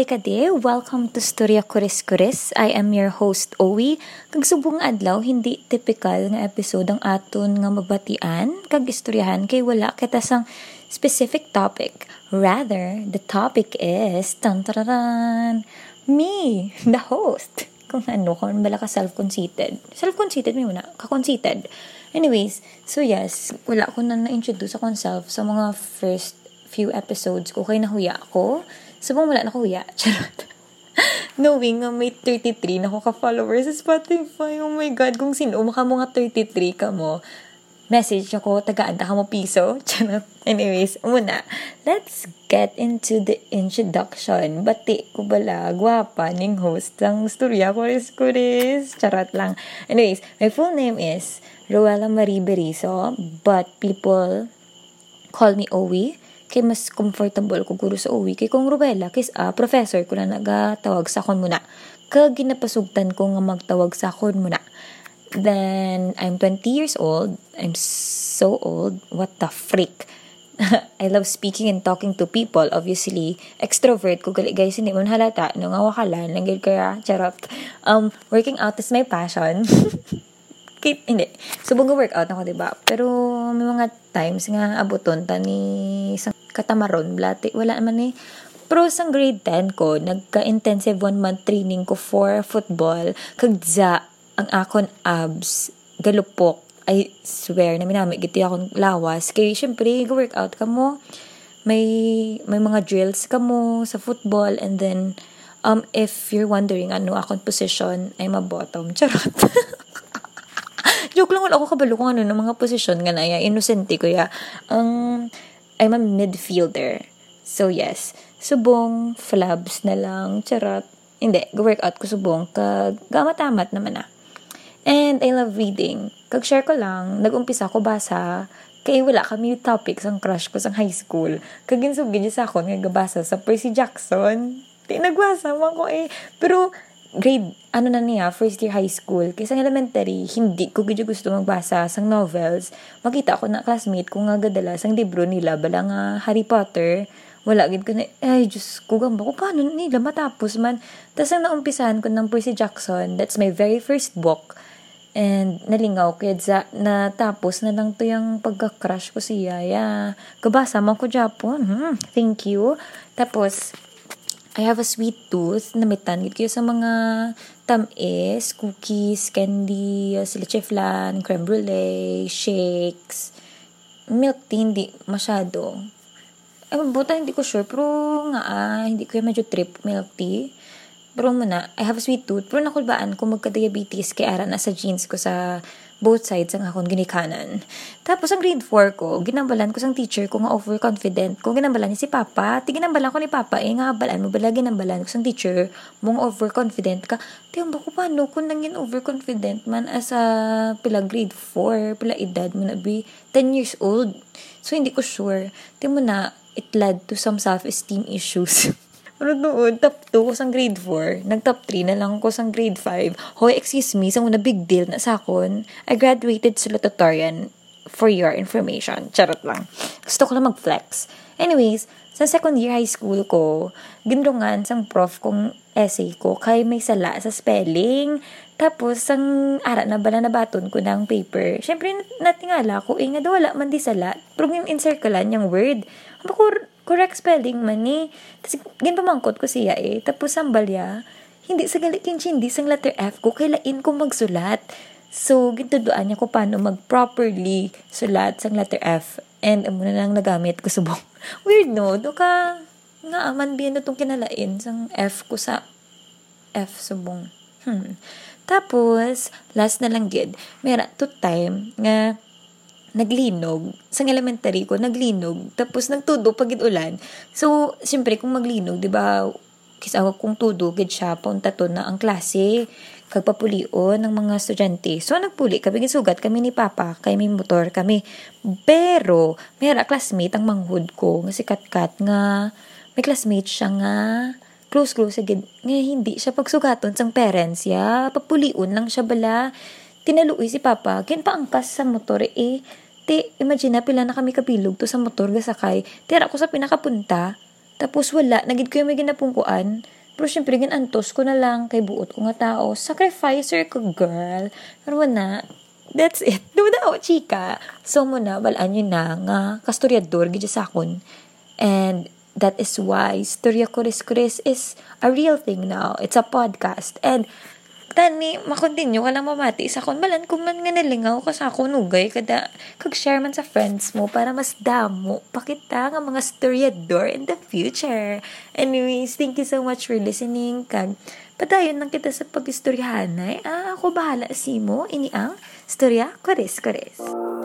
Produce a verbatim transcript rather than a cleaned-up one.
Harikade, welcome to Storya Kuris-Kuris. I am your host, Owee. Kag subong adlaw, hindi typical nga episode ang aton nga mabatian, kag istoryahan kay wala kita sang specific topic. Rather, the topic is, tan-tararan, me, the host. Kung ano, kung bala ka self-conceited. Self-conceited may muna, ka-conceited. Anyways, so yes, wala ko na na-introduce akong self sa mga first few episodes ko. Kaya nahuya ako. Sabang wala na kuya. Charot. Knowing nga may thirty-three na ko ka-followers sa Spotify. Oh my God. Kung sino maka mo nga thirty-three ka mo, message ako, tagaan ta ka mo piso. Charot. Anyways, muna. Let's get into the introduction. Bati ko bala. Gwapa ning host ng Storya Kuris-Kuris. Charot lang. Anyways, my full name is Ruella Marie Beriso. But people call me Owee. Kaya mas comfortable ko guro sa Owee. Kaya kung Ruella, kaya uh, professor ko na nagatawag sa akon muna. Kaya ginapasugtan ko nga magtawag sa akon muna. Then, I'm twenty years old. I'm so old. What the freak? I love speaking and talking to people. Obviously, extrovert ko. Gali guys, hindi mo halata. Nung awakalan, nanggil kaya, charot. Um, working out is my passion. Kit, hindi. Subong workout ako, diba? Pero may mga times nga abuton ta ni isang katamaron, blati. Wala naman eh. Pero sang grade ten ko, nagka-intensive one-month training ko for football. Kagdza, ang akon abs, galupok. I swear, naminamit giti akong lawas. Kaya syempre, workout ka mo. May, may mga drills ka mo sa football. And then, um, if you're wondering ano akong position, I'm a bottom. Charot. Joke lang, wala ako kabalo kung ano ng mga posisyon nga na ya. Innocente ko ya. Um, I'm a midfielder. So, yes. Subong, flabs na lang, charot. Hindi, workout ko subong. Kag, gamat-amat naman na. And I love reading. Kag-share ko lang, nag-umpisa ko basa. Kaya wala kami topics ang crush ko sa high school. Kag-insubin niya sa akon, nagabasa sa Percy Jackson. Tinagbasa man ko eh. Pero, grade, ano na niya, first year high school, kaysa elementary, hindi ko gudyo gusto magbasa sang novels. Makita ako na classmate ko nga gadala sang libro nila, bala nga Harry Potter. Wala, gid ko na, ay, Diyos ko, gamba ko, paano nila matapos man? Tapos ang naumpisahan ko ng Percy Jackson, that's my very first book. And nalingaw ko, yadza, natapos na lang to yung pagka-crush ko si Yaya. Kabasa man ko Japon, hmm, thank you. Tapos, I have a sweet tooth. Namitan. Gito kayo sa mga tamis, cookies, candy, sila chiflan, creme brulee, shakes, milk tea, hindi masyado. Ay, buta, hindi ko sure. Pero nga, ah, hindi ko yung medyo trip milk tea. Pero muna, I have a sweet tooth. Pero nakulbaan ko magka-diabetes kaya ara na sa genes ko sa both sides ang akong ginikanan. Tapos, ang grade four ko, ginambalan ko sang teacher ko nga overconfident ko. Ginambalan niya si Papa. Ti ginambalan ko ni Papa. Eh, nga, balaan mo bala, ginambalan ko sang teacher mong overconfident ka. Ti, ang bako, paano kung nangin overconfident man as a pila grade four, pila edad mo na be ten years old. So, hindi ko sure. Ti mo na, it led to some self-esteem issues. Pero doon, top two ko sang grade four. Nag-top three na lang ko sang grade five. Hoy, excuse me, sang una big deal na sa akon. I graduated sa Salutatorian for your information. Charot lang. Gusto ko lang mag-flex. Anyways, sa second year high school ko, gindungan sang prof kong essay ko. Kay may sala sa spelling. Tapos, sang ara na bala na baton ko ng paper. Siyempre, natingala ko, eh nga daw wala man di sala. Pero in-encirculan yung word. Bakor, correct spelling man eh. Tapos, ginpamangkot ko siya eh. Tapos, sambalya, hindi sa galikin siya, hindi sang letter F ko, kailain ko magsulat. So, gintuduan niya ko paano mag-properly sulat sang letter F. And, muna lang nagamit ko subong. Weird no? Doon ka, nga aman biyan na itong kinalain sang F ko sa F subong. Hmm. Tapos, last na lang gid. Mayroon to time nga naglinog. Sa elementary ko, naglinog. Tapos, nagtudo pagid ulan. So, siyempre, kung maglinog, di ba, kisa ako kung tudo, gid siya, punta to na ang klase, kagpapulion ng mga estudyante. So, nagpuli kami, gisugat kami ni Papa, kay may motor kami. Pero, mayroon classmate ang manghud ko, nga si Katkat nga, may classmate siya nga, close-close, agad, nga hindi siya pagsugaton sang parents, ya, papulion lang siya bala. Tinaluoy si Papa, ginpaangkas sa motor eh. Te, imagine na, pila na kami kabilog to sa motor, gasakay. Tira ko sa pinakapunta, Tapos wala, nagid ko yung may ginapungkuan. Pero syempre, ginantos ko na lang kay buot ko nga tao. Sacrificer ko, girl. Pero wala. That's it. Duda ako, chika. So muna, balaan yun na nga kastoryador, gidya sa akon. And that is why Storya Kuris-Kuris is a real thing now. It's a podcast. And tani, makontinyo ka lang mamati sa akon. Malan kung man nga nalingaw ka sa akon, ugay, kada kag-share man sa friends mo para mas damo pakita nga mga storyador in the future. Anyways, thank you so much for listening. Kag padayon lang kita sa pag-istoryahanay. Ah, ako bahala si mo, ini ang Storya Kuris-Kuris.